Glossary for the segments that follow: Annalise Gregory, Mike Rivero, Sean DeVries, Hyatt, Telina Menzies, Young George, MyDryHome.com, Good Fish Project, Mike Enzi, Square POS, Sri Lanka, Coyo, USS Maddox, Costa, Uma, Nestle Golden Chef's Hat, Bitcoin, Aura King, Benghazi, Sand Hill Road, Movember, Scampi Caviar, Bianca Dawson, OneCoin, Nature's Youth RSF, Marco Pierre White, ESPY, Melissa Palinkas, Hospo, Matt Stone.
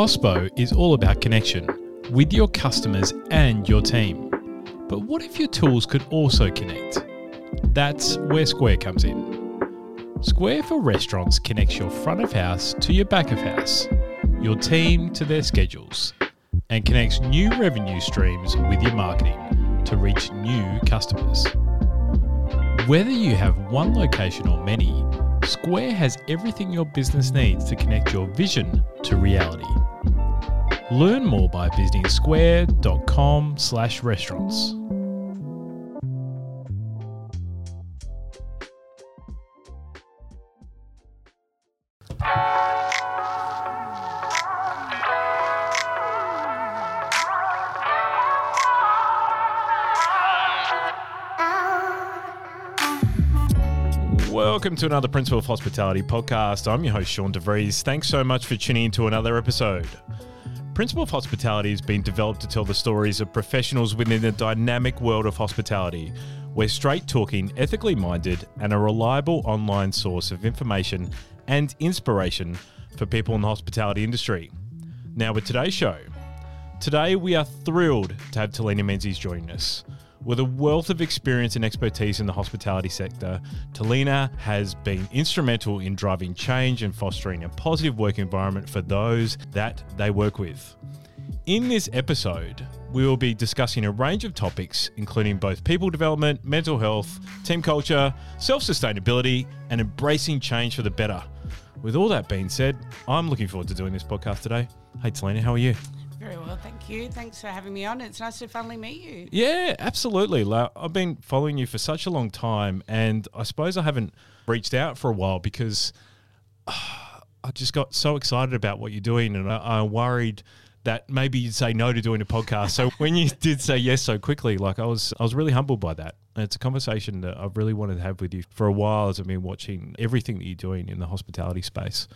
HOSPO is all about connection with your customers and your team. But what if your tools could also connect? That's where Square comes in. Square for Restaurants connects your front of house to your back of house, your team to their schedules, and connects new revenue streams with your marketing to reach new customers. Whether you have one location or many, Square has everything your business needs to connect your vision to reality. Learn more by visiting square.com/restaurants. Welcome to another Principle of Hospitality podcast. I'm your host, Sean DeVries. Thanks so much for tuning in to another episode. Principle of Hospitality has been developed to tell the stories of professionals within the dynamic world of hospitality. We're straight-talking, ethically minded, and a reliable online source of information and inspiration for people in the hospitality industry. Now with today's show. Today, we are thrilled to have Telina Menzies joining us. With a wealth of experience and expertise in the hospitality sector, Telina has been instrumental in driving change and fostering a positive work environment for those that they work with. In this episode, we will be discussing a range of topics, including both people development, mental health, team culture, self-sustainability, and embracing change for the better. With all that being said, I'm looking forward to doing this podcast today. Hey, Telina, how are you? Very well, thank you. Thanks for having me on. It's nice to finally meet you. Yeah, absolutely. I've been following you for such a long time, and I suppose I haven't reached out for a while because I just got so excited about what you're doing, and I worried that maybe you'd say no to doing a podcast. So when you did say yes so quickly, like I was really humbled by that. And it's a conversation that I've really wanted to have with you for a while as I've been watching everything that you're doing in the hospitality space.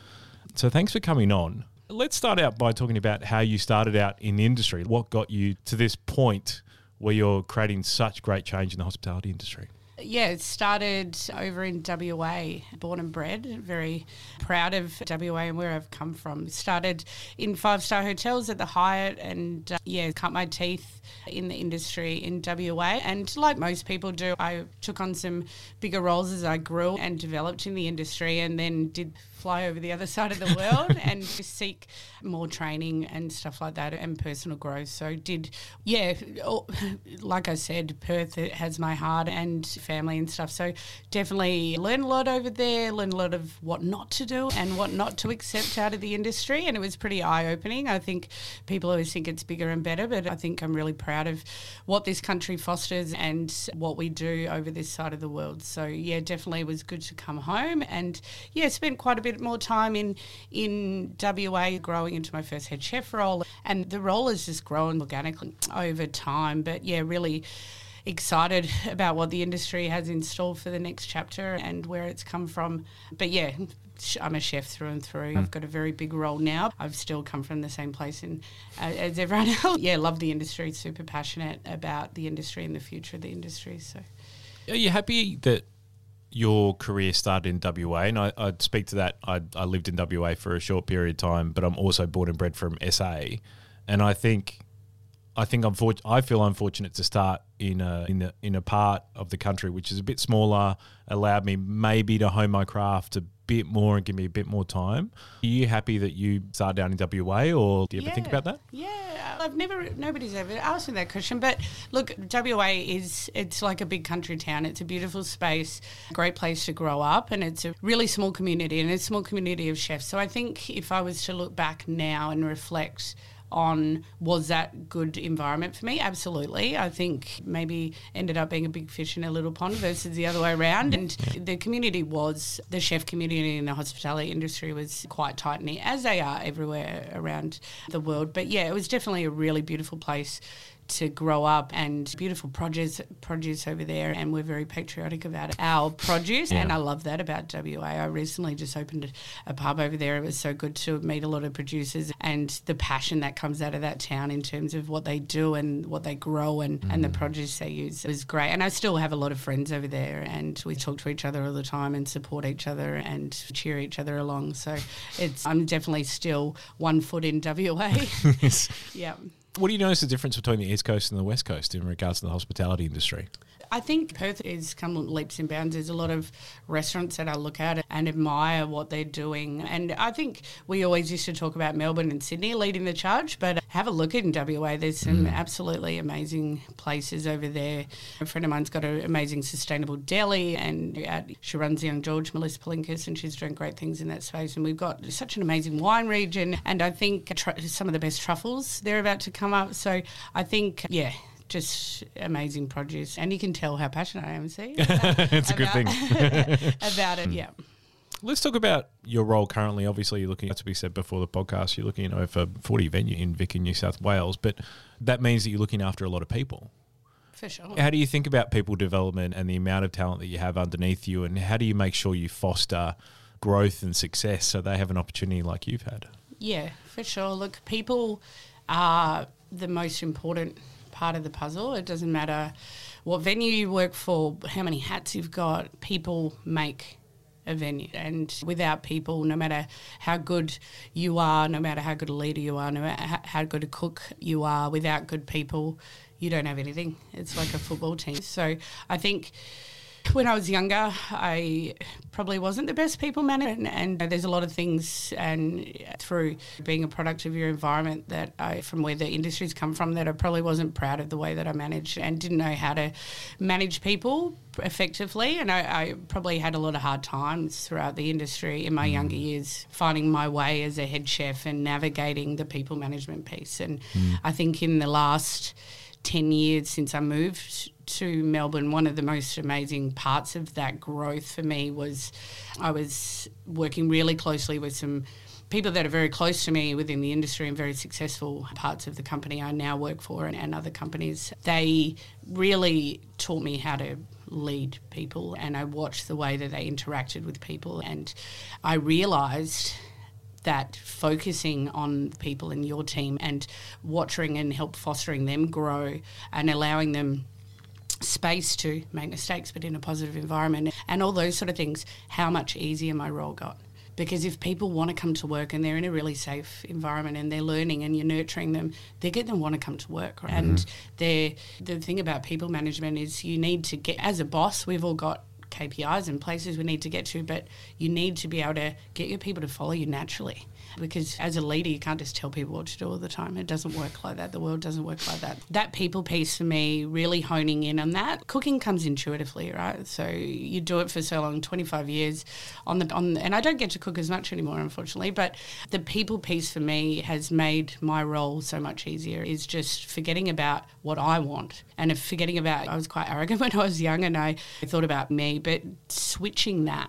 So thanks for coming on. Let's start out by talking about how you started out in the industry. What got you to this point where you're creating such great change in the hospitality industry? Yeah, it started over in WA, born and bred, very proud of WA and where I've come from. Started in five-star hotels at the Hyatt and, cut my teeth in the industry in WA. And like most people do, I took on some bigger roles as I grew and developed in the industry, and then did fly over the other side of the world and seek more training and stuff like that and personal growth. So like I said, Perth has my heart and family and stuff. So definitely learned a lot over there, learned a lot of what not to do and what not to accept out of the industry. And it was pretty eye-opening. I think people always think it's bigger and better, but I think I'm really proud of what this country fosters and what we do over this side of the world. So yeah, definitely it was good to come home and spent quite a bit more time in WA growing into my first head chef role, and the role has just grown organically over time, but really excited about what the industry has in store for the next chapter and where it's come from. But I'm a chef through and through. I've got a very big role now. I've still come from the same place as everyone else. Love the industry, super passionate about the industry and the future of the industry. So are you happy that your career started in WA? And I'd speak to that. I lived in WA for a short period of time, but I'm also born and bred from SA. And I feel I'm fortunate to start in a part of the country which is a bit smaller, allowed me maybe to hone my craft a bit more and give me a bit more time. Are you happy that you started down in WA, or do you ever think about that? Yeah, nobody's ever asked me that question, but look, WA it's like a big country town. It's a beautiful space, great place to grow up, and it's a really small community, and it's a small community of chefs. So I think if I was to look back now and reflect on, was that good environment for me? Absolutely. I think maybe ended up being a big fish in a little pond versus the other way around. And the community the chef community in the hospitality industry was quite tight-knit, as they are everywhere around the world. But it was definitely a really beautiful place to grow up, and beautiful produce over there, and we're very patriotic about our produce, yeah. And I love that about WA. I recently just opened a pub over there. It was so good to meet a lot of producers and the passion that comes out of that town in terms of what they do and what they grow and the produce they use. It was great, and I still have a lot of friends over there, and we talk to each other all the time and support each other and cheer each other along. So I'm definitely still one foot in WA. Yes. Yeah. What do you notice the difference between the East Coast and the West Coast in regards to the hospitality industry? I think Perth has come leaps and bounds. There's a lot of restaurants that I look at and admire what they're doing. And I think we always used to talk about Melbourne and Sydney leading the charge, but have a look in WA. There's some absolutely amazing places over there. A friend of mine's got an amazing sustainable deli, and she runs Young George, Melissa Palinkas, and she's doing great things in that space. And we've got such an amazing wine region, and I think some of the best truffles they're about to come up. So I think, yeah, just amazing produce, and you can tell how passionate I am, see? It's a good thing. About it, yeah. Let's talk about your role currently. Obviously, you're looking, as we said before the podcast, you're looking over 40 venues in Vic in New South Wales, but that means that you're looking after a lot of people. For sure. How do you think about people development and the amount of talent that you have underneath you, and how do you make sure you foster growth and success so they have an opportunity like you've had? Yeah, for sure. Look, people are the most important part of the puzzle. It doesn't matter what venue you work for, how many hats you've got, people make a venue. And without people, no matter how good you are, no matter how good a leader you are, no matter how good a cook you are, without good people, you don't have anything. It's like a football team. So I think when I was younger, I probably wasn't the best people manager, and there's a lot of things, and through being a product of your environment that from where the industry's come from, that I probably wasn't proud of the way that I managed and didn't know how to manage people effectively, and I probably had a lot of hard times throughout the industry in my younger years, finding my way as a head chef and navigating the people management piece. And I think in the last 10 years since I moved to Melbourne, one of the most amazing parts of that growth for me was I was working really closely with some people that are very close to me within the industry and very successful parts of the company I now work for and other companies. They really taught me how to lead people, and I watched the way that they interacted with people, and I realised that focusing on people in your team and watching and help fostering them grow and allowing them space to make mistakes but in a positive environment and all those sort of things, how much easier my role got. Because if people want to come to work and they're in a really safe environment and they're learning and you're nurturing them, they're going to want to come to work. Right? And the thing about people management is you need to get, as a boss, we've all got KPIs and places we need to get to, but you need to be able to get your people to follow you naturally, because as a leader you can't just tell people what to do all the time. It doesn't work like that. The world doesn't work like that. That people piece for me, really honing in on that. Cooking comes intuitively, right? So you do it for so long, 25 years and I don't get to cook as much anymore, unfortunately, but the people piece for me has made my role so much easier, is just forgetting about what I want and forgetting about, I was quite arrogant when I was young and I thought about me, but switching that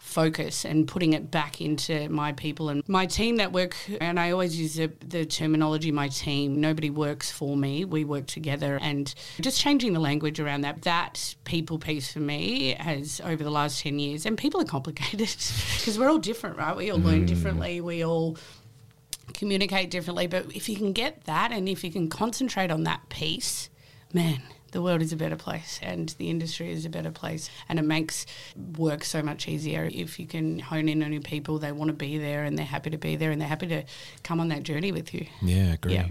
focus and putting it back into my people and my team that work, and I always use the terminology my team. Nobody works for me, we work together, and just changing the language around that people piece for me has over the last 10 years, and people are complicated because we're all different, right? We all learn differently, we all communicate differently, but if you can get that and if you can concentrate on that piece, man, the world is a better place and the industry is a better place, and it makes work so much easier if you can hone in on your people. They want to be there and they're happy to be there and they're happy to come on that journey with you. Yeah, agree. Yeah.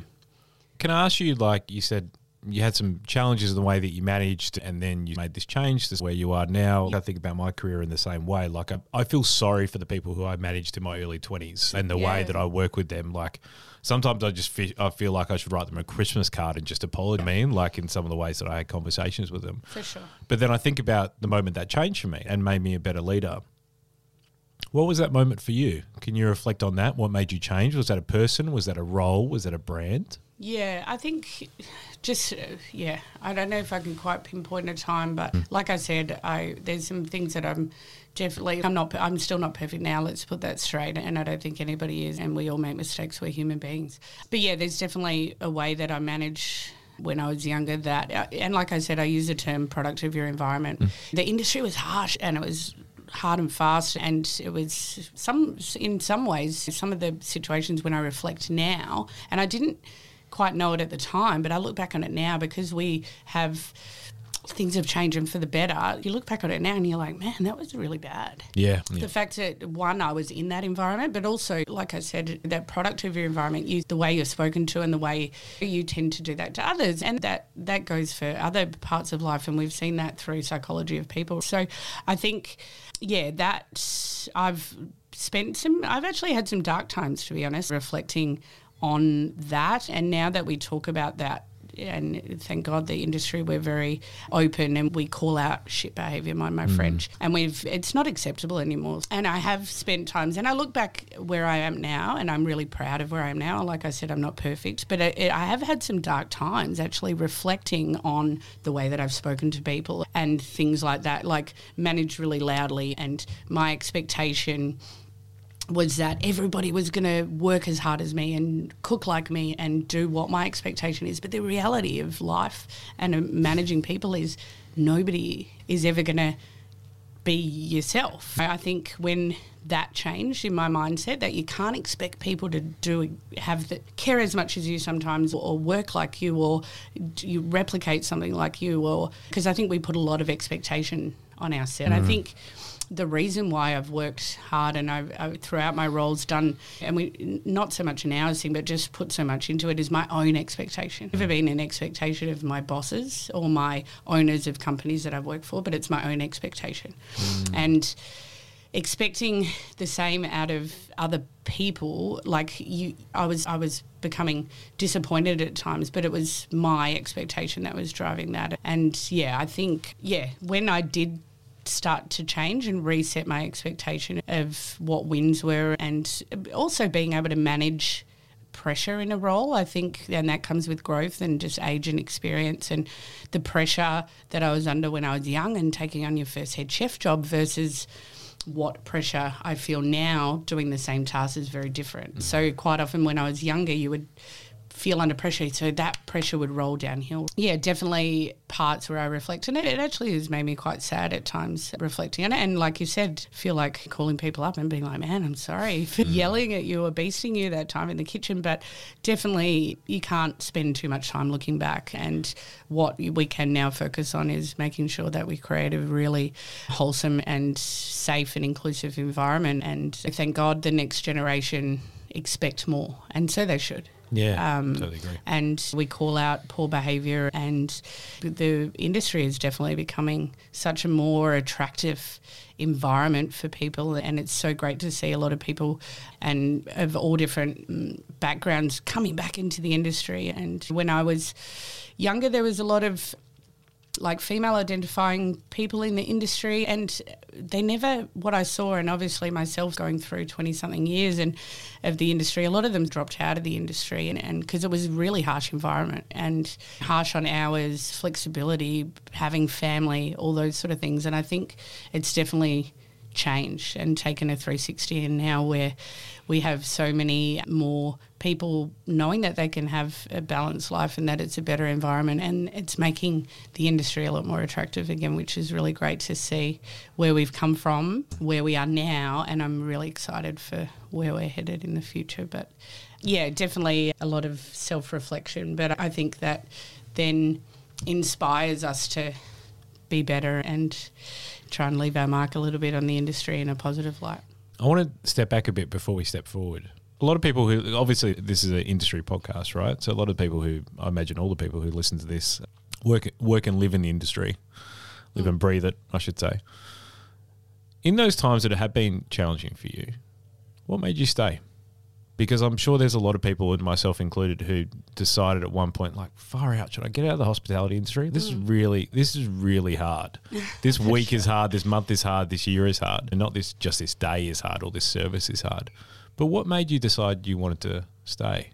Can I ask you, like you said, you had some challenges in the way that you managed and then you made this change to where you are now. I think about my career in the same way. Like I feel sorry for the people who I managed in my early 20s and the way that I work with them. Like sometimes I feel like I should write them a Christmas card and just apologize, like in some of the ways that I had conversations with them. For sure. But then I think about the moment that changed for me and made me a better leader. What was that moment for you? Can you reflect on that? What made you change? Was that a person? Was that a role? Was that a brand? Yeah, I think I don't know if I can quite pinpoint a time, but like I said, there's some things that I'm still not perfect now, let's put that straight, and I don't think anybody is, and we all make mistakes, we're human beings. But yeah, there's definitely a way that I manage when I was younger that, and like I said, I use the term product of your environment. Mm. The industry was harsh and it was hard and fast, and it was in some ways of the situations when I reflect now, and I didn't quite know it at the time, but I look back on it now because things have changed and for the better. You look back on it now and you're like, man, that was really bad. Yeah. The fact that, one, I was in that environment, but also, like I said, that product of your environment, the way you're spoken to and the way you tend to do that to others. And that goes for other parts of life, and we've seen that through psychology of people. So I think, yeah, that I've actually had some dark times, to be honest, reflecting on that. And now that we talk about that, and thank God the industry, we're very open and we call out shit behaviour, mind my French, and it's not acceptable anymore. And I have spent times, and I look back where I am now, and I'm really proud of where I am now. Like I said, I'm not perfect, but I have had some dark times actually reflecting on the way that I've spoken to people and things like that, like managed really loudly, and my expectation was that everybody was going to work as hard as me and cook like me and do what my expectation is. But the reality of life and managing people is nobody is ever going to be yourself. I think when that changed in my mindset, that you can't expect people to care as much as you sometimes, or work like you, or you replicate something like you, or because I think we put a lot of expectation on ourselves. Mm. I think the reason why I've worked hard and I've throughout my roles done, and not so much an hours thing, but just put so much into it, is my own expectation. I've never been an expectation of my bosses or my owners of companies that I've worked for, but it's my own expectation. Mm. And expecting the same out of other people, like I was becoming disappointed at times, but it was my expectation that was driving that. And yeah, I think, yeah, when I did start to change and reset my expectation of what wins were, and also being able to manage pressure in a role, I think, and that comes with growth and just age and experience, and the pressure that I was under when I was young and taking on your first head chef job versus what pressure I feel now doing the same task is very different. Mm. So quite often when I was younger, you would feel under pressure, so that pressure would roll downhill. Yeah, definitely parts where I reflect on it. It actually has made me quite sad at times reflecting on it. And like you said, feel like calling people up and being like, man, I'm sorry for yelling at you or beasting you that time in the kitchen. But definitely you can't spend too much time looking back. And what we can now focus on is making sure that we create a really wholesome and safe and inclusive environment. And thank God the next generation expect more. And so they should. Yeah, totally agree. And we call out poor behaviour, and the industry is definitely becoming such a more attractive environment for people, and it's so great to see a lot of people and of all different backgrounds coming back into the industry. And when I was younger, there was a lot of like female identifying people in the industry, and they never, what I saw, and obviously myself going through 20 something years and of the industry, a lot of them dropped out of the industry, and because it was a really harsh environment and harsh on hours, flexibility, having family, all those sort of things. And I think it's definitely changed and taken a 360, and now where we have so many more people knowing that they can have a balanced life and that it's a better environment, and it's making the industry a lot more attractive again, which is really great to see where we've come from, where we are now, and I'm really excited for where we're headed in the future. But yeah, definitely a lot of self-reflection, but I think that then inspires us to be better and try and leave our mark a little bit on the industry in a positive light. I want to step back a bit before we step forward. A lot of people who, obviously this is an industry podcast, right? So a lot of people who, I imagine all the people who listen to this work and live in the industry, live and breathe it, I should say. In those times that have been challenging for you, what made you stay? Because I'm sure there's a lot of people, and myself included, who decided at one point, like, far out, should I get out of the hospitality industry? This is really hard. This week is hard. This month is hard. This year is hard. And not this, just this day is hard, or this service is hard. But what made you decide you wanted to stay?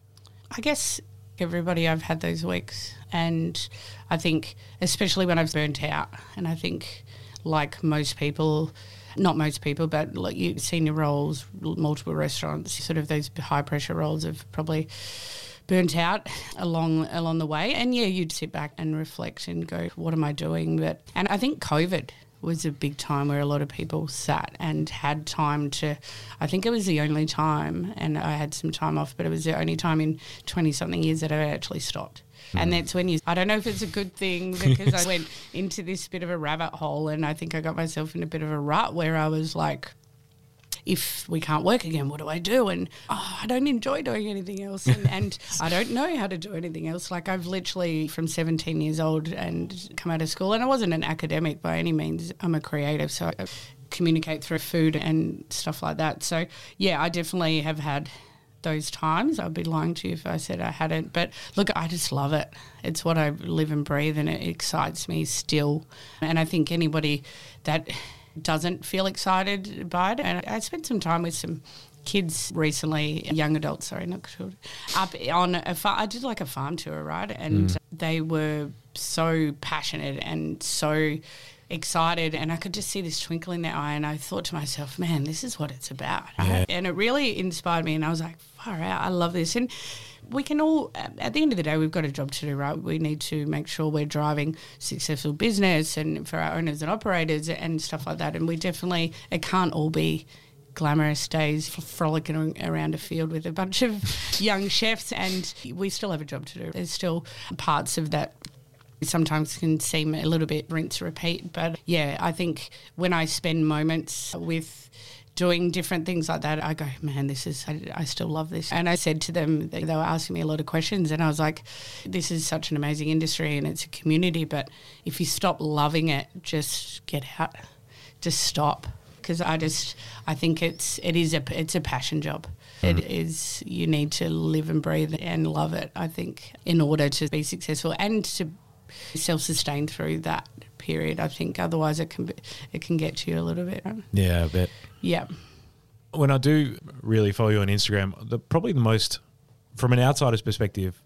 I guess everybody, I've had those weeks. And I think, especially when I've burnt out, and I think like most people, not most people, but like you, senior roles, multiple restaurants, sort of those high pressure roles have probably burnt out along the way. And yeah, you'd sit back and reflect and go, what am I doing? And I think COVID was a big time where a lot of people sat and had time to, I think it was the only time, and I had some time off, but it was the only time in 20-something years that I actually stopped. And that's when I don't know if it's a good thing, because I went into this bit of a rabbit hole, and I think I got myself in a bit of a rut where I was like, if we can't work again, what do I do? And I don't enjoy doing anything else, and I don't know how to do anything else. Like, I've literally from 17 years old and come out of school, and I wasn't an academic by any means. I'm a creative, so I communicate through food and stuff like that. So yeah, I definitely have had those times. I'd be lying to you if I said I hadn't, but look, I just love it. It's what I live and breathe, and it excites me still. And I think anybody that doesn't feel excited by it, and I spent some time with some kids recently, young adults, sorry, not children, up on a farm. I did like a farm tour, right? And they were so passionate and so excited, and I could just see this twinkle in their eye, and I thought to myself, man, this is what it's about. Yeah. And it really inspired me, and I was like, far out, I love this. And we can all, at the end of the day, we've got a job to do, right? We need to make sure we're driving successful business and for our owners and operators and stuff like that. And we definitely, it can't all be glamorous days frolicking around a field with a bunch of young chefs, and we still have a job to do. There's still parts of that sometimes can seem a little bit rinse repeat, but yeah, I think when I spend moments with doing different things like that, I go, man, this is, I still love this. And I said to them, they were asking me a lot of questions, and I was like, this is such an amazing industry, and it's a community, but if you stop loving it, just get out, just stop, because I think it's a passion job. It is, you need to live and breathe and love it, I think, in order to be successful and to self-sustain through that period, I think. Otherwise, it can get to you a little bit. Right? Yeah, I bet. Yeah. When I do really follow you on Instagram, probably the most, from an outsider's perspective,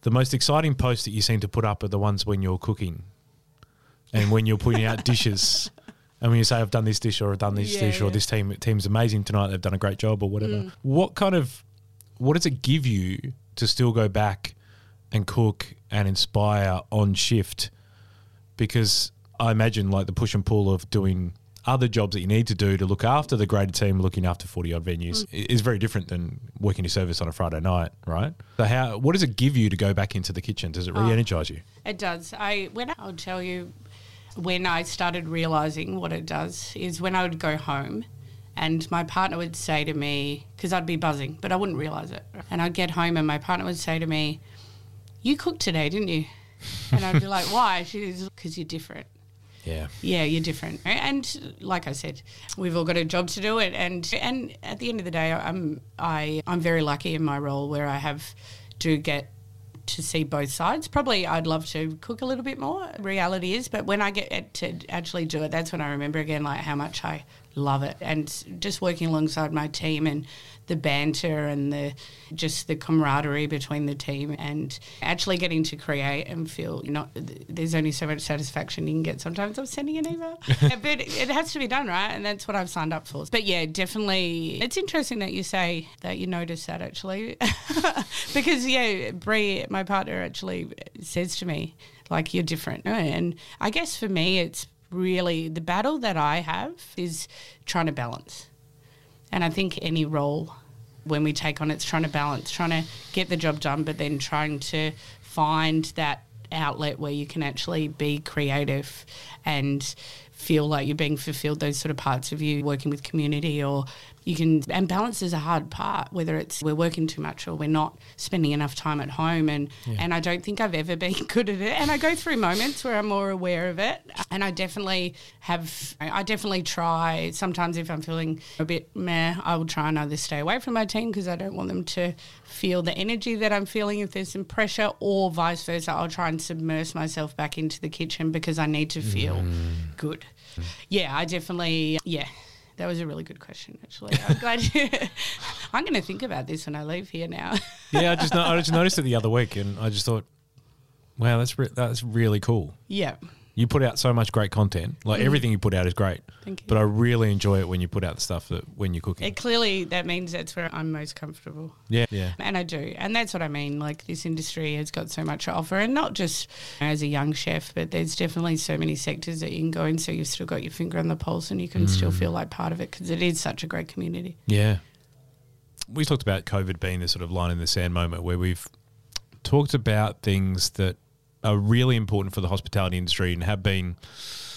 the most exciting posts that you seem to put up are the ones when you're cooking and when you're putting out dishes. And when you say, I've done this dish or I've done this dish or this team's amazing tonight, they've done a great job or whatever. What does it give you to still go back and cook and inspire on shift? Because I imagine like the push and pull of doing other jobs that you need to do to look after the greater team, looking after 40-odd venues is very different than working your service on a Friday night, right? So what does it give you to go back into the kitchen? Does it re-energise you? It does. I'll tell you, when I started realising what it does is when I would go home and my partner would say to me, because I'd be buzzing, but I wouldn't realise it. And I'd get home and my partner would say to me, you cooked today, didn't you? And I'd be like, why? She's, because you're different. Yeah. Yeah, you're different. And like I said, we've all got a job to do it. And at the end of the day, I'm very lucky in my role where I do get to see both sides. Probably I'd love to cook a little bit more, reality is, but when I get to actually do it, that's when I remember again like how much I love it. And just working alongside my team and the banter and the camaraderie between the team and actually getting to create and feel, there's only so much satisfaction you can get. Sometimes I'm sending an email, but it has to be done, right? And that's what I've signed up for. But yeah, definitely. It's interesting that you say that you notice that actually, because yeah, Brie, my partner, actually says to me like, you're different. And I guess for me, it's really the battle that I have is trying to balance. And I think any role when we take on, it's trying to balance, trying to get the job done, but then trying to find that outlet where you can actually be creative and feel like you're being fulfilled, those sort of parts of you working with community and balance is a hard part, whether it's we're working too much or we're not spending enough time at home. And I don't think I've ever been good at it. And I go through moments where I'm more aware of it. And I definitely try. Sometimes if I'm feeling a bit meh, I will try and either stay away from my team because I don't want them to feel the energy that I'm feeling if there's some pressure, or vice versa. I'll try and submerge myself back into the kitchen because I need to feel good. Yeah, I definitely, that was a really good question, actually. I'm glad I'm going to think about this when I leave here now. Yeah, I just noticed it the other week, and I just thought, wow, that's really cool. Yeah, You put out so much great content. Like everything you put out is great. Thank you. But I really enjoy it when you put out the stuff that when you're cooking. It clearly, that means that's where I'm most comfortable. Yeah. Yeah. And I do. And that's what I mean. Like this industry has got so much to offer, and not just as a young chef, but there's definitely so many sectors that you can go in, so you've still got your finger on the pulse and you can still feel like part of it, because it is such a great community. Yeah. We talked about COVID being this sort of line in the sand moment where we've talked about things that are really important for the hospitality industry and have been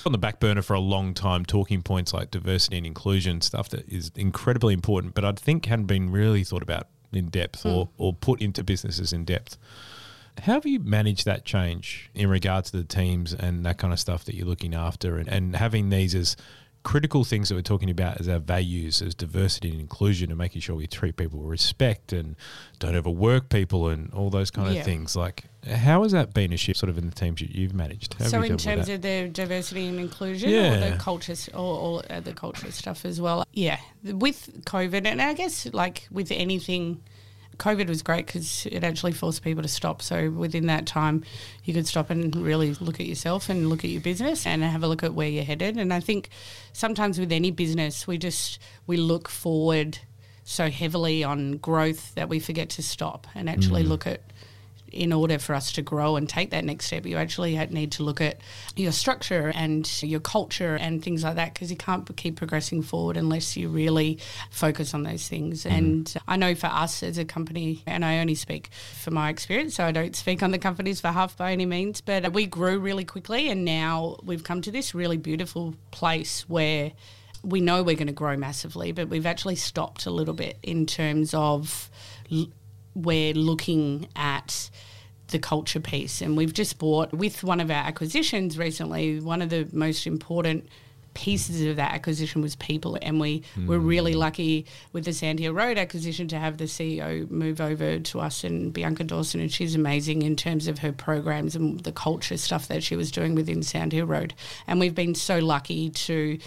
on the back burner for a long time, talking points like diversity and inclusion, stuff that is incredibly important, but I think hadn't been really thought about in depth or put into businesses in depth. How have you managed that change in regards to the teams and that kind of stuff that you're looking after, and having these as critical things that we're talking about as our values, as diversity and inclusion, and making sure we treat people with respect and don't overwork people and all those kind of things? Like, how has that been a shift sort of in the teams you've managed? So in terms of the diversity and inclusion or the culture, or the culture stuff as well? Yeah, with COVID, and I guess like with anything, COVID was great because it actually forced people to stop. So within that time, you could stop and really look at yourself and look at your business and have a look at where you're headed. And I think sometimes with any business, we look forward so heavily on growth that we forget to stop and actually look at, in order for us to grow and take that next step, you actually need to look at your structure and your culture and things like that, because you can't keep progressing forward unless you really focus on those things. And I know for us as a company, and I only speak for my experience, so I don't speak on the company's behalf by any means, but we grew really quickly, and now we've come to this really beautiful place where we know we're going to grow massively, but we've actually stopped a little bit in terms of we're looking at the culture piece. And we've just bought, with one of our acquisitions recently, one of the most important pieces of that acquisition was people, and we were really lucky with the Sand Hill Road acquisition to have the CEO move over to us, and Bianca Dawson, and she's amazing in terms of her programs and the culture stuff that she was doing within Sand Hill Road. And we've been so lucky to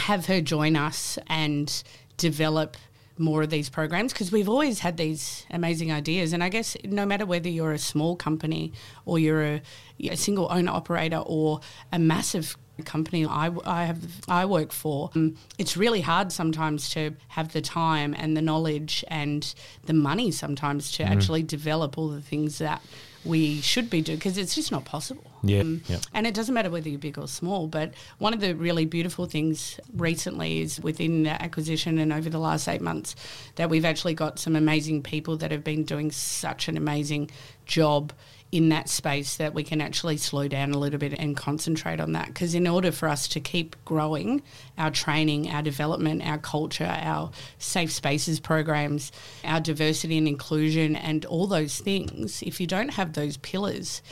have her join us and develop more of these programs, because we've always had these amazing ideas. And I guess no matter whether you're a small company or you're a single owner operator or a massive company I work for, it's really hard sometimes to have the time and the knowledge and the money sometimes to actually develop all the things that we should be doing, because it's just not possible. And it doesn't matter whether you're big or small, but one of the really beautiful things recently is within the acquisition and over the last 8 months that we've actually got some amazing people that have been doing such an amazing job in that space that we can actually slow down a little bit and concentrate on that, because in order for us to keep growing our training, our development, our culture, our safe spaces programs, our diversity and inclusion and all those things, if you don't have those pillars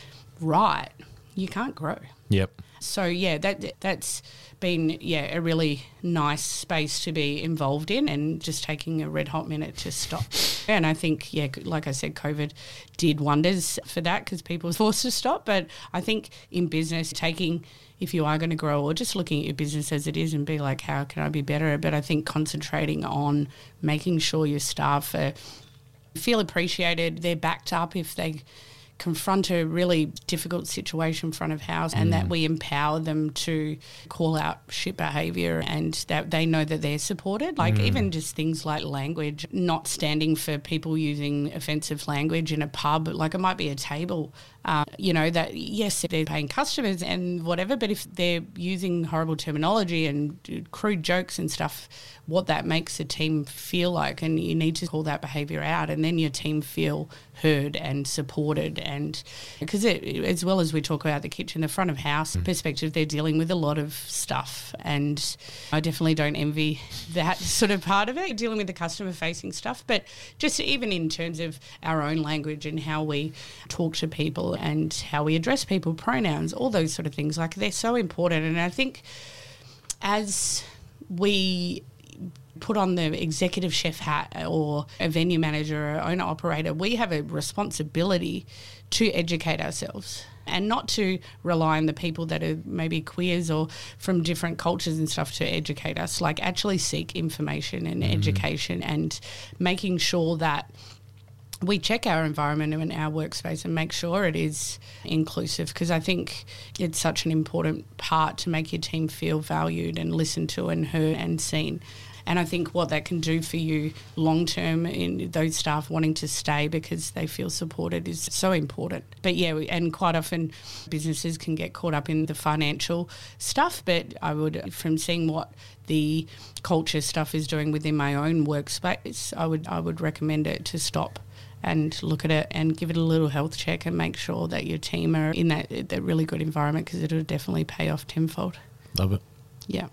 right, you can't grow. Yep. So, yeah, that's been, a really nice space to be involved in, and just taking a red hot minute to stop. And I think, like I said, COVID did wonders for that, because people were forced to stop. But I think in business, if you are going to grow, or just looking at your business as it is and be like, how can I be better? But I think concentrating on making sure your staff feel appreciated, they're backed up if they confront a really difficult situation front of house, and that we empower them to call out shit behaviour, and that they know that they're supported. Like even just things like language, not standing for people using offensive language in a pub, like it might be a table, that yes, they're paying customers and whatever, but if they're using horrible terminology and crude jokes and stuff, what that makes a team feel like, and you need to call that behaviour out, and then your team feel heard and supported. And because as well as we talk about the kitchen, the front of house perspective, they're dealing with a lot of stuff, and I definitely don't envy that sort of part of it, dealing with the customer facing stuff. But just even in terms of our own language and how we talk to people and how we address people, pronouns, all those sort of things, like they're so important. And I think as we put on the executive chef hat, or a venue manager or owner operator, we have a responsibility to educate ourselves and not to rely on the people that are maybe queers or from different cultures and stuff to educate us, like actually seek information and education, and making sure that we check our environment and our workspace and make sure it is inclusive, because I think it's such an important part to make your team feel valued and listened to and heard and seen. And I think what that can do for you long term in those staff wanting to stay because they feel supported is so important. But yeah, and quite often businesses can get caught up in the financial stuff, but I would, from seeing what the culture stuff is doing within my own workspace, I would recommend it to stop and look at it and give it a little health check and make sure that your team are in that really good environment, because it'll definitely pay off tenfold. Love it. Yeah.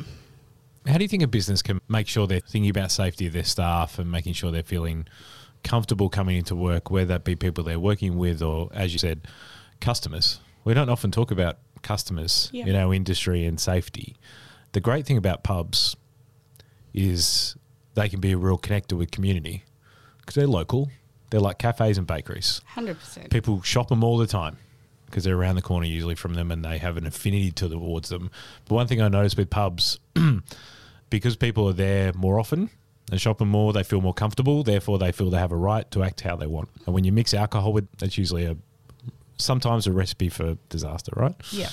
How do you think a business can make sure they're thinking about safety of their staff and making sure they're feeling comfortable coming into work, whether that be people they're working with or, as you said, customers? We don't often talk about customers in our industry and safety. The great thing about pubs is they can be a real connector with community because they're local. They're like cafes and bakeries. 100%. People shop them all the time because they're around the corner usually from them and they have an affinity towards them. But one thing I noticed with pubs – because people are there more often and shopping more, they feel more comfortable. Therefore, they feel they have a right to act how they want. And when you mix alcohol with, that's usually sometimes a recipe for disaster, right? Yeah.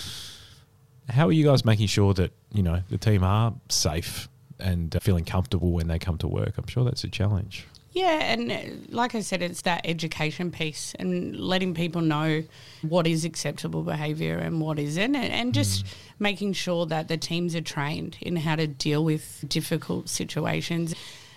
How are you guys making sure that, you know, the team are safe and feeling comfortable when they come to work? I'm sure that's a challenge. Yeah, and like I said, it's that education piece and letting people know what is acceptable behaviour and what isn't, and just making sure that the teams are trained in how to deal with difficult situations.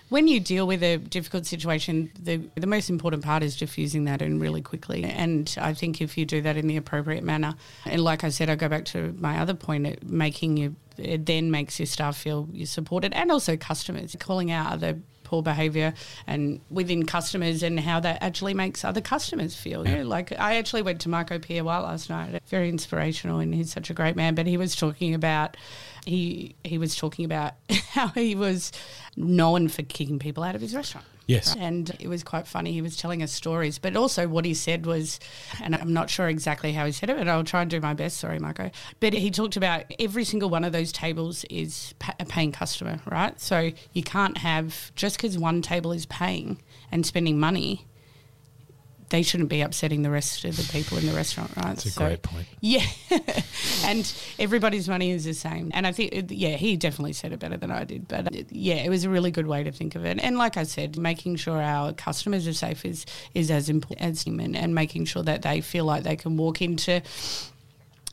When you deal with a difficult situation, the most important part is diffusing that in really quickly. And I think if you do that in the appropriate manner, and like I said, I go back to my other point, it then makes your staff feel you're supported, and also customers, calling out other poor behaviour and within customers and how that actually makes other customers feel. Yeah. You know, like I actually went to Marco Pierre White last night, very inspirational, and he's such a great man, but he was talking about he was talking about how he was known for kicking people out of his restaurant. Yes. Right? And it was quite funny. He was telling us stories, but also what he said was, and I'm not sure exactly how he said it, but I'll try and do my best. Sorry, Marco. But he talked about every single one of those tables is a paying customer, right? So you can't have, just because one table is paying and spending money, they shouldn't be upsetting the rest of the people in the restaurant, right? That's a great point. Yeah. And everybody's money is the same. And I think, yeah, he definitely said it better than I did. But, yeah, it was a really good way to think of it. And like I said, making sure our customers are safe is as important as human, and making sure that they feel like they can walk into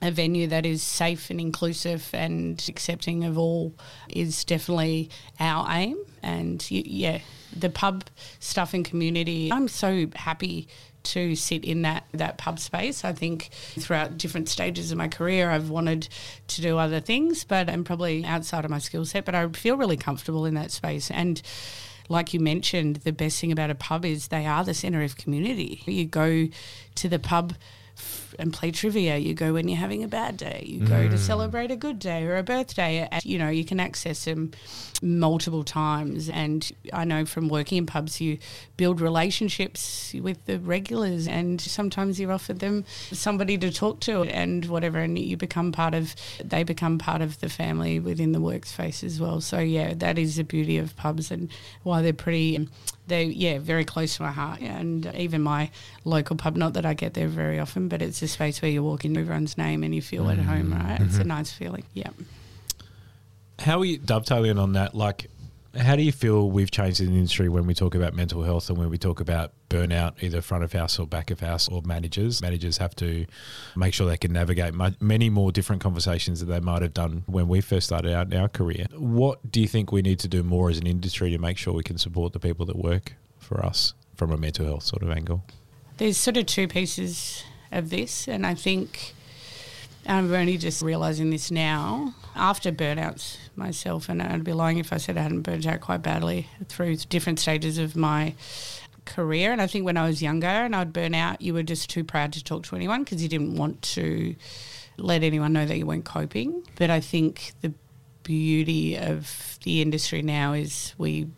a venue that is safe and inclusive and accepting of all is definitely our aim. And, yeah, the pub stuff and community, I'm so happy to sit in that pub space. I think throughout different stages of my career I've wanted to do other things, but I'm probably outside of my skill set, but I feel really comfortable in that space. And like you mentioned, the best thing about a pub is they are the centre of community. You go to the pub and play trivia, you go when you're having a bad day, you go to celebrate a good day or a birthday, and, you know, you can access them multiple times. And I know from working in pubs you build relationships with the regulars, and sometimes you offer them somebody to talk to and whatever, and they become part of the family within the workspace as well. So yeah, that is the beauty of pubs and why they're pretty very close to my heart. And even my local pub, not that I get there very often, but it's a space where you walk in everyone's name and you feel at home, right? It's a nice feeling. Yeah. How are you dovetailing on that? Like, how do you feel we've changed in the industry when we talk about mental health and when we talk about burnout, either front of house or back of house or managers? Managers have to make sure they can navigate many more different conversations than they might have done when we first started out in our career. What do you think we need to do more as an industry to make sure we can support the people that work for us from a mental health sort of angle? There's sort of two pieces of this, and I think I'm only just realising this now after burnouts myself, and I'd be lying if I said I hadn't burnt out quite badly through different stages of my career. And I think when I was younger and I'd burn out, you were just too proud to talk to anyone because you didn't want to let anyone know that you weren't coping. But I think the beauty of the industry now is we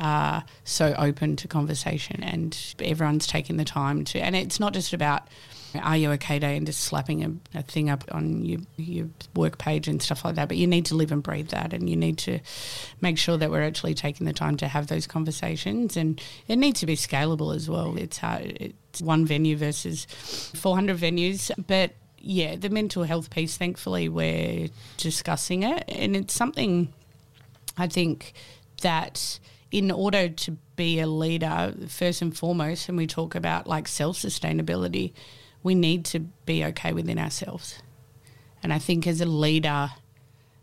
are so open to conversation, and everyone's taking the time to, and it's not just about – Are You Okay Day and just slapping a thing up on your work page and stuff like that. But you need to live and breathe that, and you need to make sure that we're actually taking the time to have those conversations. And it needs to be scalable as well. It's hard. It's one venue versus 400 venues. But, yeah, the mental health piece, thankfully, we're discussing it. And it's something I think that in order to be a leader, first and foremost, and we talk about like self-sustainability, we need to be okay within ourselves. And I think as a leader,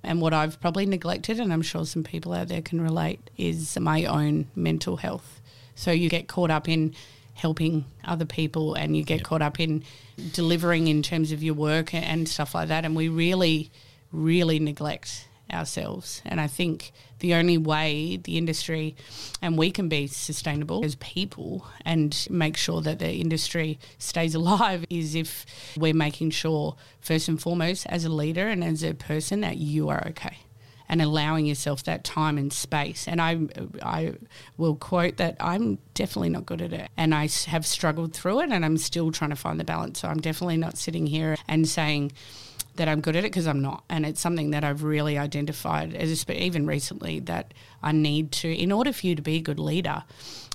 and what I've probably neglected, and I'm sure some people out there can relate, is my own mental health. So you get caught up in helping other people, and you get caught up in delivering in terms of your work and stuff like that, and we really, really neglect ourselves. And I think the only way the industry and we can be sustainable as people and make sure that the industry stays alive is if we're making sure, first and foremost, as a leader and as a person, that you are okay and allowing yourself that time and space. And I will quote that I'm definitely not good at it, and I have struggled through it, and I'm still trying to find the balance. So I'm definitely not sitting here and saying that I'm good at it, because I'm not. And it's something that I've really identified, as even recently, that I need to, in order for you to be a good leader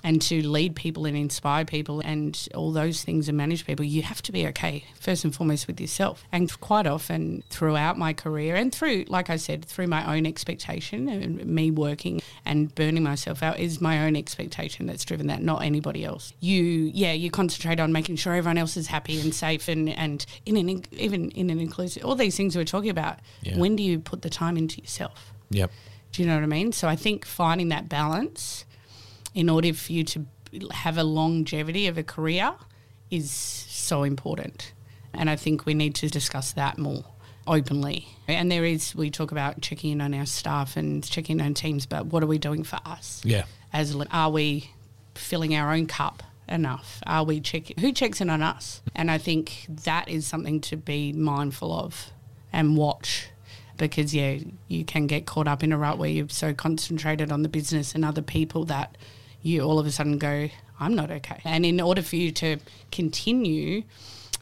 and to lead people and inspire people and all those things and manage people, you have to be okay, first and foremost, with yourself. And quite often throughout my career and through, like I said, through my own expectation and me working and burning myself out is my own expectation that's driven that, not anybody else. You concentrate on making sure everyone else is happy and safe and even in an inclusive, all these things we're talking about. Yeah. When do you put the time into yourself? Yep. Do you know what I mean? So I think finding that balance in order for you to have a longevity of a career is so important. And I think we need to discuss that more openly. And we talk about checking in on our staff and checking in on teams, but what are we doing for us? Yeah. Are we filling our own cup enough? Are we checking? Who checks in on us? And I think that is something to be mindful of and watch. Because, yeah, you can get caught up in a rut where you're so concentrated on the business and other people that you all of a sudden go, I'm not okay. And in order for you to continue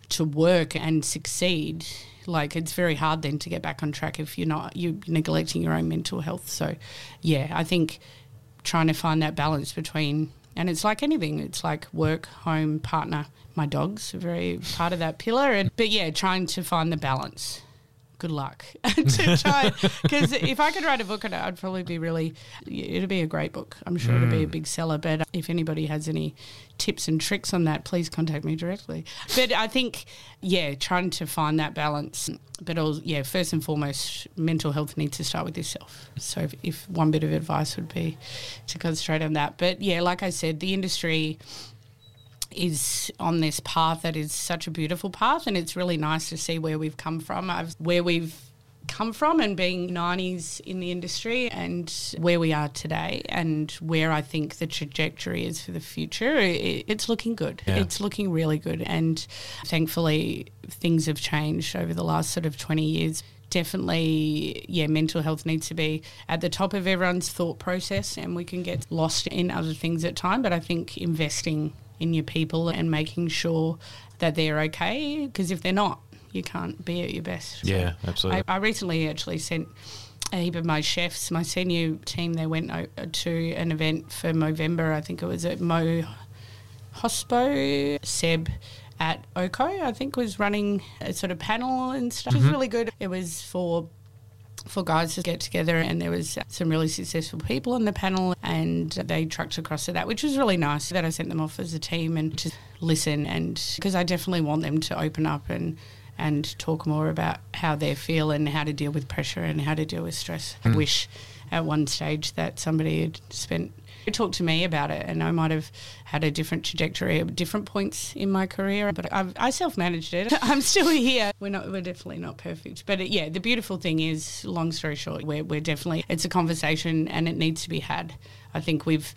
to work and succeed, like, it's very hard then to get back on track if you're neglecting your own mental health. So, yeah, I think trying to find that balance between, and it's like anything, it's like work, home, partner. My dog's a very part of that pillar. But, yeah, trying to find the balance. Good luck to try, because if I could write a book on it, I'd probably be it'd be a great book. I'm sure it'd be a big seller. But if anybody has any tips and tricks on that, please contact me directly. But I think, yeah, trying to find that balance. But also, yeah, first and foremost, mental health needs to start with yourself. So if one bit of advice would be to concentrate on that. But yeah, like I said, the industry is on this path that is such a beautiful path, and it's really nice to see where we've come from. And being 90s in the industry and where we are today and where I think the trajectory is for the future, it's looking good. Yeah. It's looking really good, and thankfully things have changed over the last sort of 20 years. Definitely, yeah, mental health needs to be at the top of everyone's thought process, and we can get lost in other things at times, but I think investing in your people and making sure that they're okay, because if they're not, you can't be at your best. Yeah, absolutely. I recently actually sent a heap of my chefs, my senior team, they went to an event for Movember, I think it was at Mo Hospo, Seb at Oko, I think, was running a sort of panel and stuff. Mm-hmm. It was really good. It was for guys to get together, and there was some really successful people on the panel, and they trucked across to that, which was really nice that I sent them off as a team and to listen, and because I definitely want them to open up and talk more about how they feel and how to deal with pressure and how to deal with stress. Mm. I wish at one stage that somebody had talked to me about it, and I might have had a different trajectory at different points in my career, but I self-managed it. I'm still here. We're definitely not perfect, but yeah, the beautiful thing is, long story short, we're definitely, it's a conversation and it needs to be had. I think we've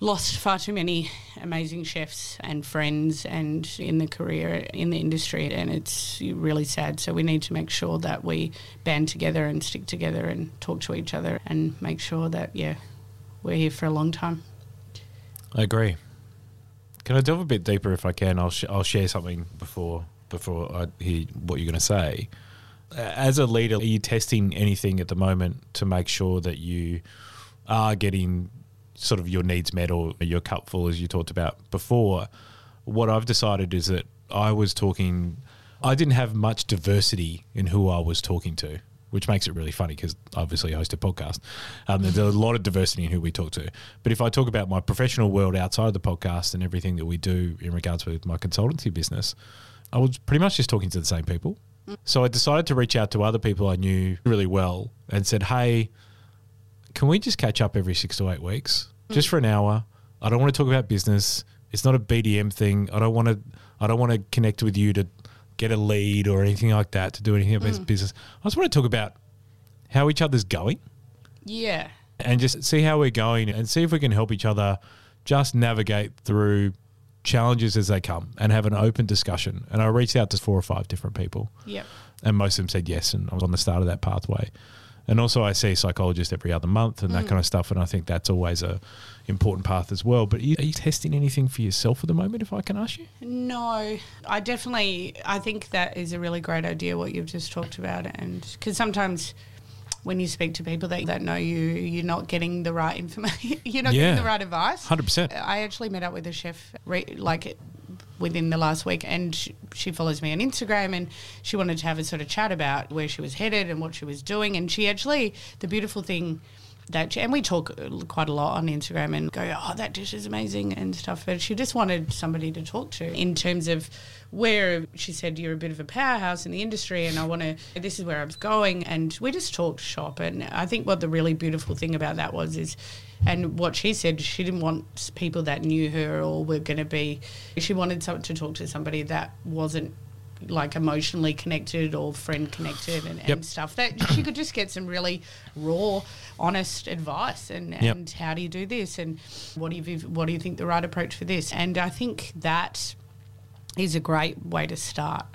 lost far too many amazing chefs and friends and in the career, in the industry, and it's really sad. So we need to make sure that we band together and stick together and talk to each other and make sure that, yeah, we're here for a long time. I agree. Can I delve a bit deeper if I can? I'll share something before I hear what you're going to say. As a leader, are you testing anything at the moment to make sure that you are getting sort of your needs met or your cup full, as you talked about before? What I've decided is that I didn't have much diversity in who I was talking to, which makes it really funny because obviously I host a podcast. There's a lot of diversity in who we talk to. But if I talk about my professional world outside of the podcast and everything that we do in regards with my consultancy business, I was pretty much just talking to the same people. So I decided to reach out to other people I knew really well and said, hey, can we just catch up every 6 to 8 weeks just for an hour? I don't want to talk about business. It's not a BDM thing. I don't want to connect with you to get a lead or anything like that, to do anything about business. I just want to talk about how each other's going. Yeah. And just see how we're going and see if we can help each other just navigate through challenges as they come and have an open discussion. And I reached out to 4 or 5 different people. Yeah. And most of them said yes, and I was on the start of that pathway. And also I see psychologists every other month and that kind of stuff, and I think that's always a important path as well. But are you testing anything for yourself at the moment, if I can ask you? No, I think that is a really great idea what you've just talked about, and because sometimes when you speak to people that know you, you're not getting the right information, you're not getting the right advice. 100%. I actually met up with a chef within the last week, and she follows me on Instagram, and she wanted to have a sort of chat about where she was headed and what she was doing. And she actually, the beautiful thing and we talk quite a lot on Instagram and go, oh, that dish is amazing and stuff. But she just wanted somebody to talk to in terms of where she said, you're a bit of a powerhouse in the industry and this is where I was going. And we just talked shop. And I think what the really beautiful thing about that was, and what she said, she didn't want people that knew her or were going to be, she wanted to talk to somebody that wasn't like emotionally connected or friend connected and stuff, that she could just get some really raw, honest advice and how do you do this and what do you think the right approach for this? And I think that is a great way to start.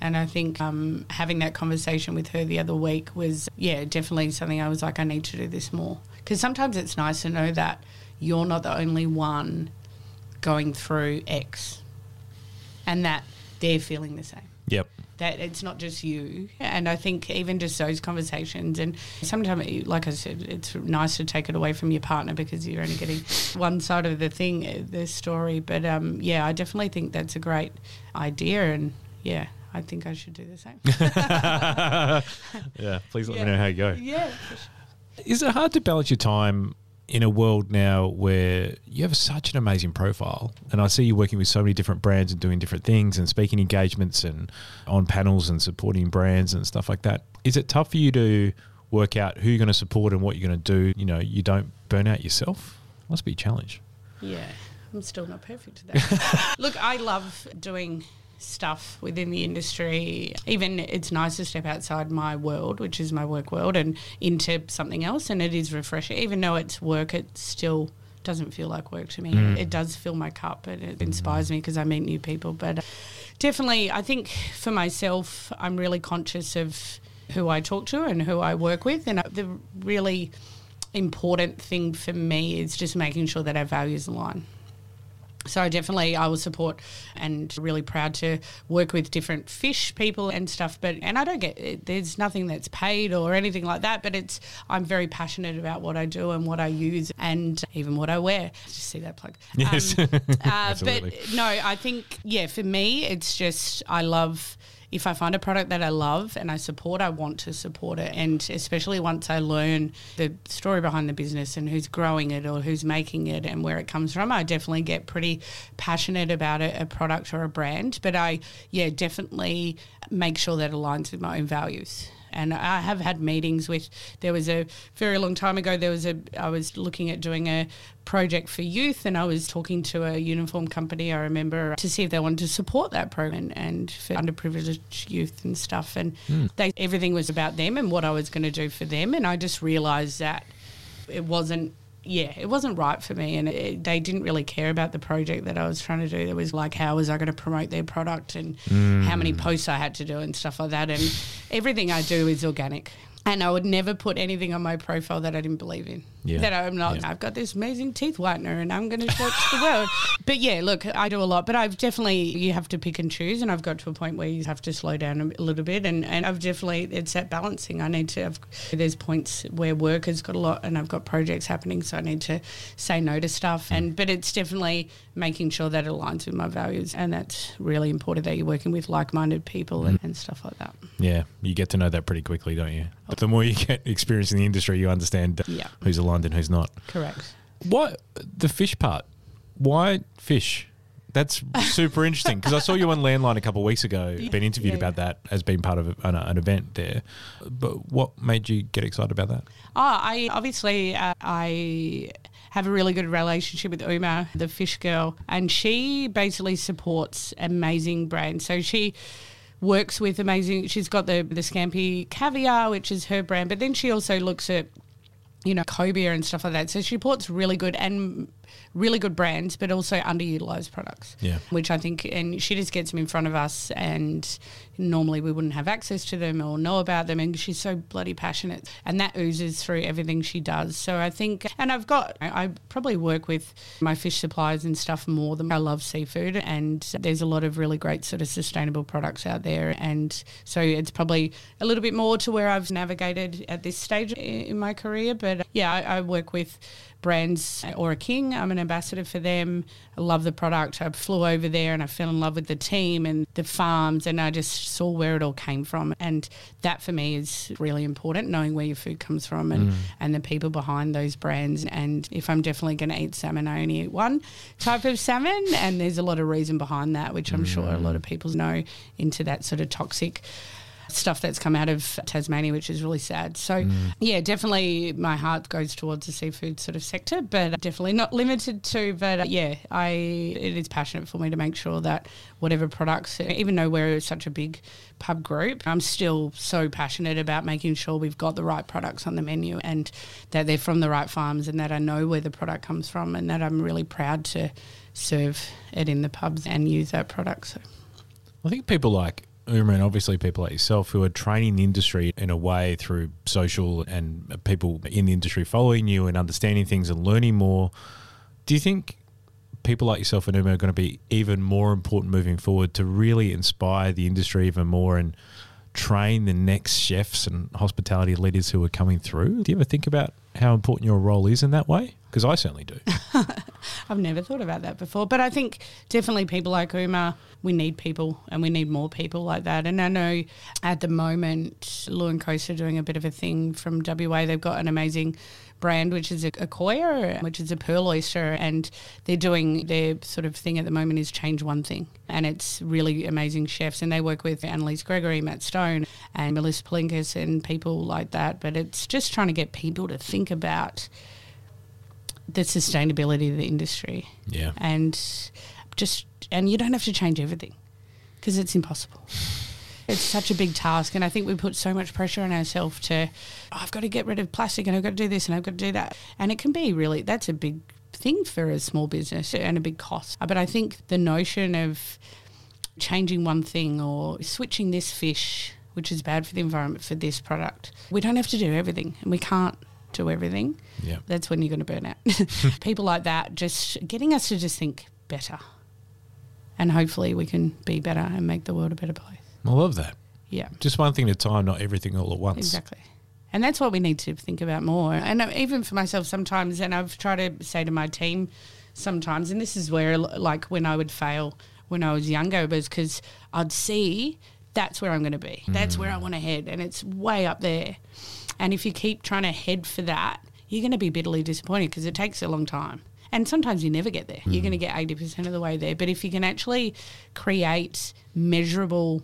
And I think having that conversation with her the other week was definitely something I was like, I need to do this more, because sometimes it's nice to know that you're not the only one going through X and that they're feeling the same. Yep. That it's not just you. And I think even just those conversations, and sometimes, like I said, it's nice to take it away from your partner because you're only getting one side of the story. But, I definitely think that's a great idea, and, I think I should do the same. Please let me know how you go. Yeah. Is it hard to balance your time in a world now where you have such an amazing profile, and I see you working with so many different brands and doing different things and speaking engagements and on panels and supporting brands and stuff like that? Is it tough for you to work out who you're going to support and what you're going to do? You know, you don't burn out yourself. It must be a challenge. Yeah, I'm still not perfect at that. Look, I love doing stuff within the industry. Even it's nice to step outside my world, which is my work world, and into something else, and it is refreshing. Even though it's work, it still doesn't feel like work to me. It does fill my cup, and it inspires me because I meet new people. But definitely, I think for myself, I'm really conscious of who I talk to and who I work with, and the really important thing for me is just making sure that our values align. So definitely I will support, and really proud to work with different fish people and stuff. And I don't get – there's nothing that's paid or anything like that, but I'm very passionate about what I do and what I use and even what I wear. Just see that plug. Yes. Absolutely. But no, I think, for me it's just I love – if I find a product that I love and I support, I want to support it. And especially once I learn the story behind the business and who's growing it or who's making it and where it comes from, I definitely get pretty passionate about a product or a brand. But I, definitely make sure that it aligns with my own values. And I have had meetings with, there was a very long time ago, I was looking at doing a project for youth, and I was talking to a uniform company, I remember, to see if they wanted to support that program and for underprivileged youth and stuff. And everything was about them and what I was going to do for them. And I just realised that it wasn't right for me, and they didn't really care about the project that I was trying to do. It was like, how was I going to promote their product and how many posts I had to do and stuff like that. And everything I do is organic, and I would never put anything on my profile that I didn't believe in. that I'm not, I've got this amazing teeth whitener and I'm going to show it to the world. But yeah, look, I do a lot, but I've definitely, you have to pick and choose, and I've got to a point where you have to slow down a little bit, and I've definitely, it's that balancing. I need to have, there's points where work has got a lot and I've got projects happening, so I need to say no to stuff. And but it's definitely making sure that it aligns with my values, and that's really important that you're working with like-minded people and stuff like that. Yeah, you get to know that pretty quickly, don't you? But the more you get experience in the industry, you understand who's aligned and who's not. Correct. What, the fish part, why fish? That's super interesting, because I saw you on Landline a couple of weeks ago, been interviewed about that as being part of an event there. But what made you get excited about that? Oh, I obviously I have a really good relationship with Uma, the fish girl, and she basically supports amazing brands. So she works with amazing, she's got the Scampi Caviar, which is her brand, but then she also looks at, you know, cobia and stuff like that. So she supports really good and really good brands, but also underutilized products, which I think, and she just gets them in front of us, and normally we wouldn't have access to them or know about them, and she's so bloody passionate, and that oozes through everything she does. So I think, and I've got, I probably work with my fish suppliers and stuff more than I love seafood, and there's a lot of really great sort of sustainable products out there, and so it's probably a little bit more to where I've navigated at this stage in my career. But yeah, I work with brands, Aura King, I'm an ambassador for them. I love the product. I flew over there and I fell in love with the team and the farms, and I just saw where it all came from, and that for me is really important, knowing where your food comes from and the people behind those brands. And if I'm definitely going to eat salmon, I only eat one type of salmon, and there's a lot of reason behind that, which I'm sure a lot of people know, into that sort of toxic stuff that's come out of Tasmania, which is really sad. So yeah, definitely my heart goes towards the seafood sort of sector, but definitely not limited to, but yeah, it is passionate for me to make sure that whatever products, even though we're such a big pub group, I'm still so passionate about making sure we've got the right products on the menu, and that they're from the right farms, and that I know where the product comes from, and that I'm really proud to serve it in the pubs and use that product. So I think people like Uma, and obviously people like yourself who are training the industry in a way through social and people in the industry following you and understanding things and learning more. Do you think people like yourself and Uma are going to be even more important moving forward to really inspire the industry even more and train the next chefs and hospitality leaders who are coming through? Do you ever think about how important your role is in that way? Because I certainly do. I've never thought about that before, but I think definitely people like Uma, we need people, and we need more people like that. And I know at the moment Lou and Costa are doing a bit of a thing from WA. They've got an amazing brand, which is a Coyo, which is a pearl oyster, and they're doing their sort of thing at the moment is change one thing, and it's really amazing chefs, and they work with Annalise Gregory, Matt Stone and Melissa Palinkas and people like that. But it's just trying to get people to think about the sustainability of the industry, and you don't have to change everything, because it's impossible. It's such a big task, and I think we put so much pressure on ourselves to, oh, I've got to get rid of plastic, and I've got to do this, and I've got to do that. And it can be really, that's a big thing for a small business and a big cost. But I think the notion of changing one thing or switching this fish, which is bad for the environment, for this product, we don't have to do everything, and we can't do everything. Yeah. That's when you're going to burn out. People like that, just getting us to just think better, and hopefully we can be better and make the world a better place. I love that. Yeah. Just one thing at a time, not everything all at once. Exactly. And that's what we need to think about more. And even for myself sometimes, and I've tried to say to my team sometimes, and this is where, like, when I would fail when I was younger, was because I'd see that's where I'm going to be. That's where I want to head, and it's way up there. And if you keep trying to head for that, you're going to be bitterly disappointed, because it takes a long time. And sometimes you never get there. You're going to get 80% of the way there. But if you can actually create measurable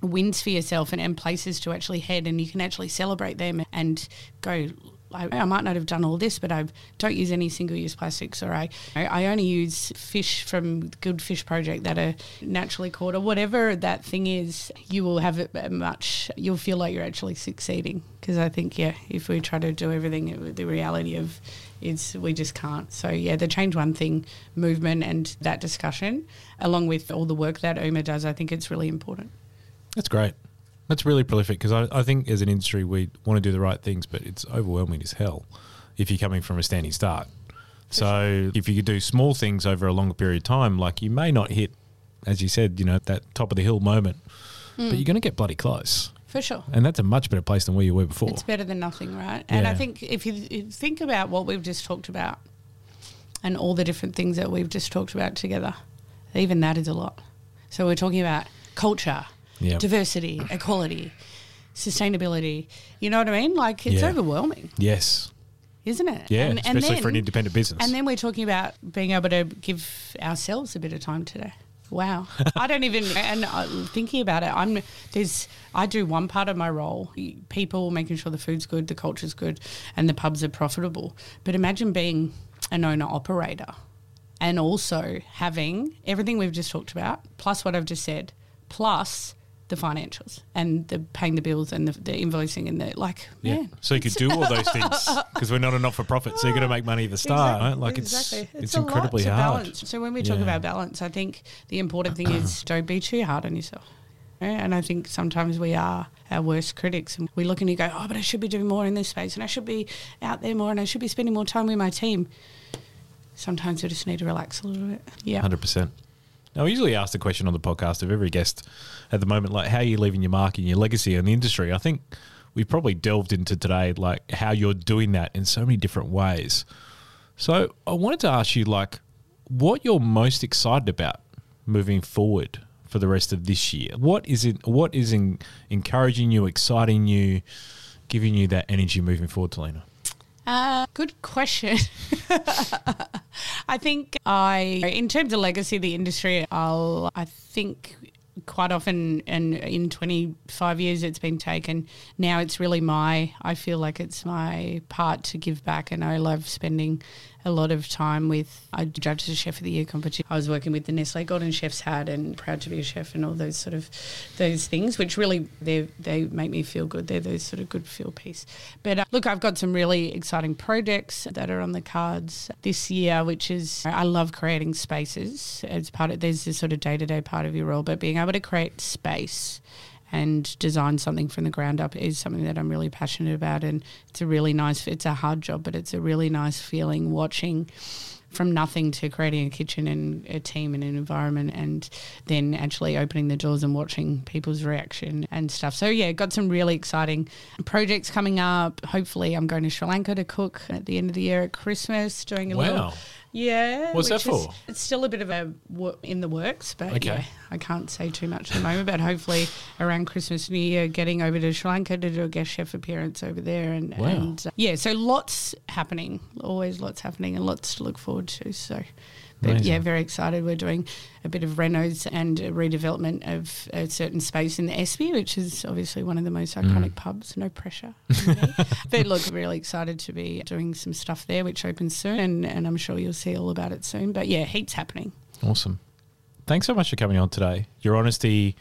wins for yourself and places to actually head, and you can actually celebrate them and go, I might not have done all this, but I don't use any single-use plastics, or I only use fish from Good Fish Project that are naturally caught, or whatever that thing is. You will have it much, you'll feel like you're actually succeeding, because I think, yeah, if we try to do everything, the reality of is we just can't. So yeah, the Change One Thing movement and that discussion, along with all the work that Uma does, I think it's really important. That's great. That's really prolific, because I think as an industry we want to do the right things, but it's overwhelming as hell if you're coming from a standing start. So if you could do small things over a longer period of time, like you may not hit, as you said, you know, that top of the hill moment, but you're going to get bloody close. For sure. And that's a much better place than where you were before. It's better than nothing, right? Yeah. And I think if you think about what we've just talked about and all the different things that we've just talked about together, even that is a lot. So we're talking about culture, diversity, equality, sustainability. You know what I mean? Like it's overwhelming. Yes. Isn't it? Yeah, and, especially for an independent business. And then we're talking about being able to give ourselves a bit of time today. Wow. I don't even – and thinking about it, I do one part of my role, people, making sure the food's good, the culture's good, and the pubs are profitable. But imagine being an owner-operator and also having everything we've just talked about plus what I've just said plus the financials and the paying the bills and the invoicing and the like. Yeah. Man. So you could do all those things because we're not a not-for-profit, so you've got to make money at the start. Exactly. Right? Like it's incredibly hard. Balance. So when we talk about balance, I think the important thing is don't be too hard on yourself. And I think sometimes we are our worst critics and we look and you go, oh, but I should be doing more in this space and I should be out there more and I should be spending more time with my team. Sometimes we just need to relax a little bit. Yeah. 100%. Now, I usually ask the question on the podcast of every guest at the moment, like how you're leaving your mark and your legacy in the industry. I think we've probably delved into today, like how you're doing that in so many different ways. So I wanted to ask you, like, what you're most excited about moving forward for the rest of this year. What is it? What is encouraging you, exciting you, giving you that energy moving forward, Telina? Good question. I think in terms of legacy of the industry, I think quite often, and in 25 years it's been taken, now it's really I feel like it's my part to give back, and I love spending a lot of time I judged the Chef of the Year competition. I was working with the Nestle Golden Chef's Hat and Proud to be a Chef and all those sort of those things, which really they make me feel good. They're those sort of good feel piece. But look, I've got some really exciting projects that are on the cards this year, which is I love creating spaces as part of there's this sort of day-to-day part of your role, but being able to create space and design something from the ground up is something that I'm really passionate about, and it's a hard job, but it's a really nice feeling watching from nothing to creating a kitchen and a team and an environment, and then actually opening the doors and watching people's reaction and stuff. So yeah, got some really exciting projects coming up. Hopefully I'm going to Sri Lanka to cook at the end of the year at Christmas, doing a little... Yeah. What's that for? It's still a bit of a in the works, but yeah, I can't say too much at the moment, but hopefully around Christmas, New Year, getting over to Sri Lanka to do a guest chef appearance over there. And so lots happening, always lots happening and lots to look forward to. So, but yeah, very excited. We're doing a bit of renos and a redevelopment of a certain space in the ESPY, which is obviously one of the most iconic pubs. No pressure. But look, really excited to be doing some stuff there, which opens soon, and I'm sure you'll see all about it soon. But yeah, heaps happening. Awesome. Thanks so much for coming on today. Your honesty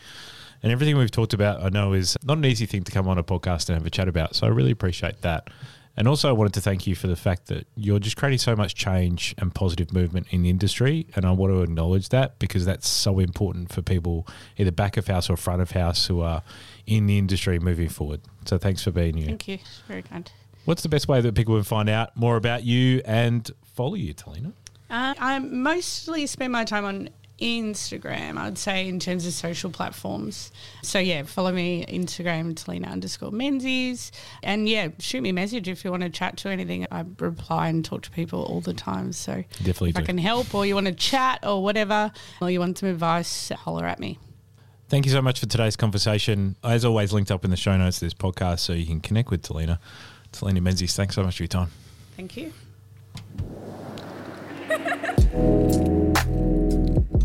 and everything we've talked about, I know, is not an easy thing to come on a podcast and have a chat about, so I really appreciate that. And also I wanted to thank you for the fact that you're just creating so much change and positive movement in the industry, and I want to acknowledge that because that's so important for people either back of house or front of house who are in the industry moving forward. So thanks for being here. Thank you. Very kind. What's the best way that people can find out more about you and follow you, Telina? I mostly spend my time on Instagram, I'd say, in terms of social platforms. So yeah, follow me Instagram, Telina_Menzies, and yeah, shoot me a message if you want to chat to anything. I reply and talk to people all the time, so definitely if I can help, or you want to chat or whatever, or you want some advice, holler at me. Thank you so much for today's conversation. As always, linked up in the show notes of this podcast so you can connect with Telina. Telina Menzies, thanks so much for your time. Thank you.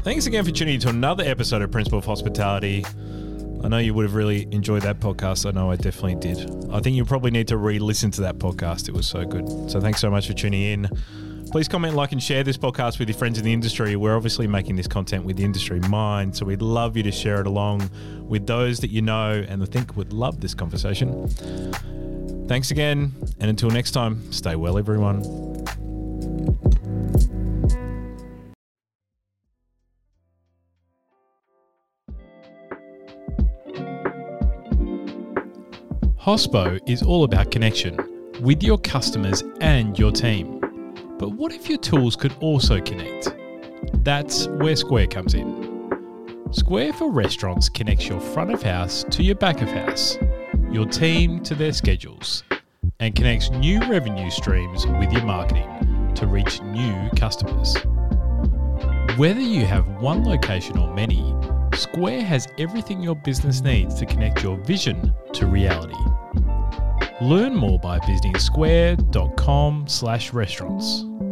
Thanks again for tuning in to another episode of Principle of Hospitality. I know you would have really enjoyed that podcast. I know I definitely did. I think you probably need to re-listen to that podcast. It was so good. So thanks so much for tuning in. Please comment, like, and share this podcast with your friends in the industry. We're obviously making this content with the industry in mind, so we'd love you to share it along with those that you know and I think would love this conversation. Thanks again, and until next time, stay well, everyone. Hospo is all about connection. with your customers and your team. But what if your tools could also connect? That's where Square comes in. Square for Restaurants connects your front of house to your back of house, your team to their schedules, and connects new revenue streams with your marketing to reach new customers. Whether you have one location or many, Square has everything your business needs to connect your vision to reality. Learn more by visiting square.com/restaurants.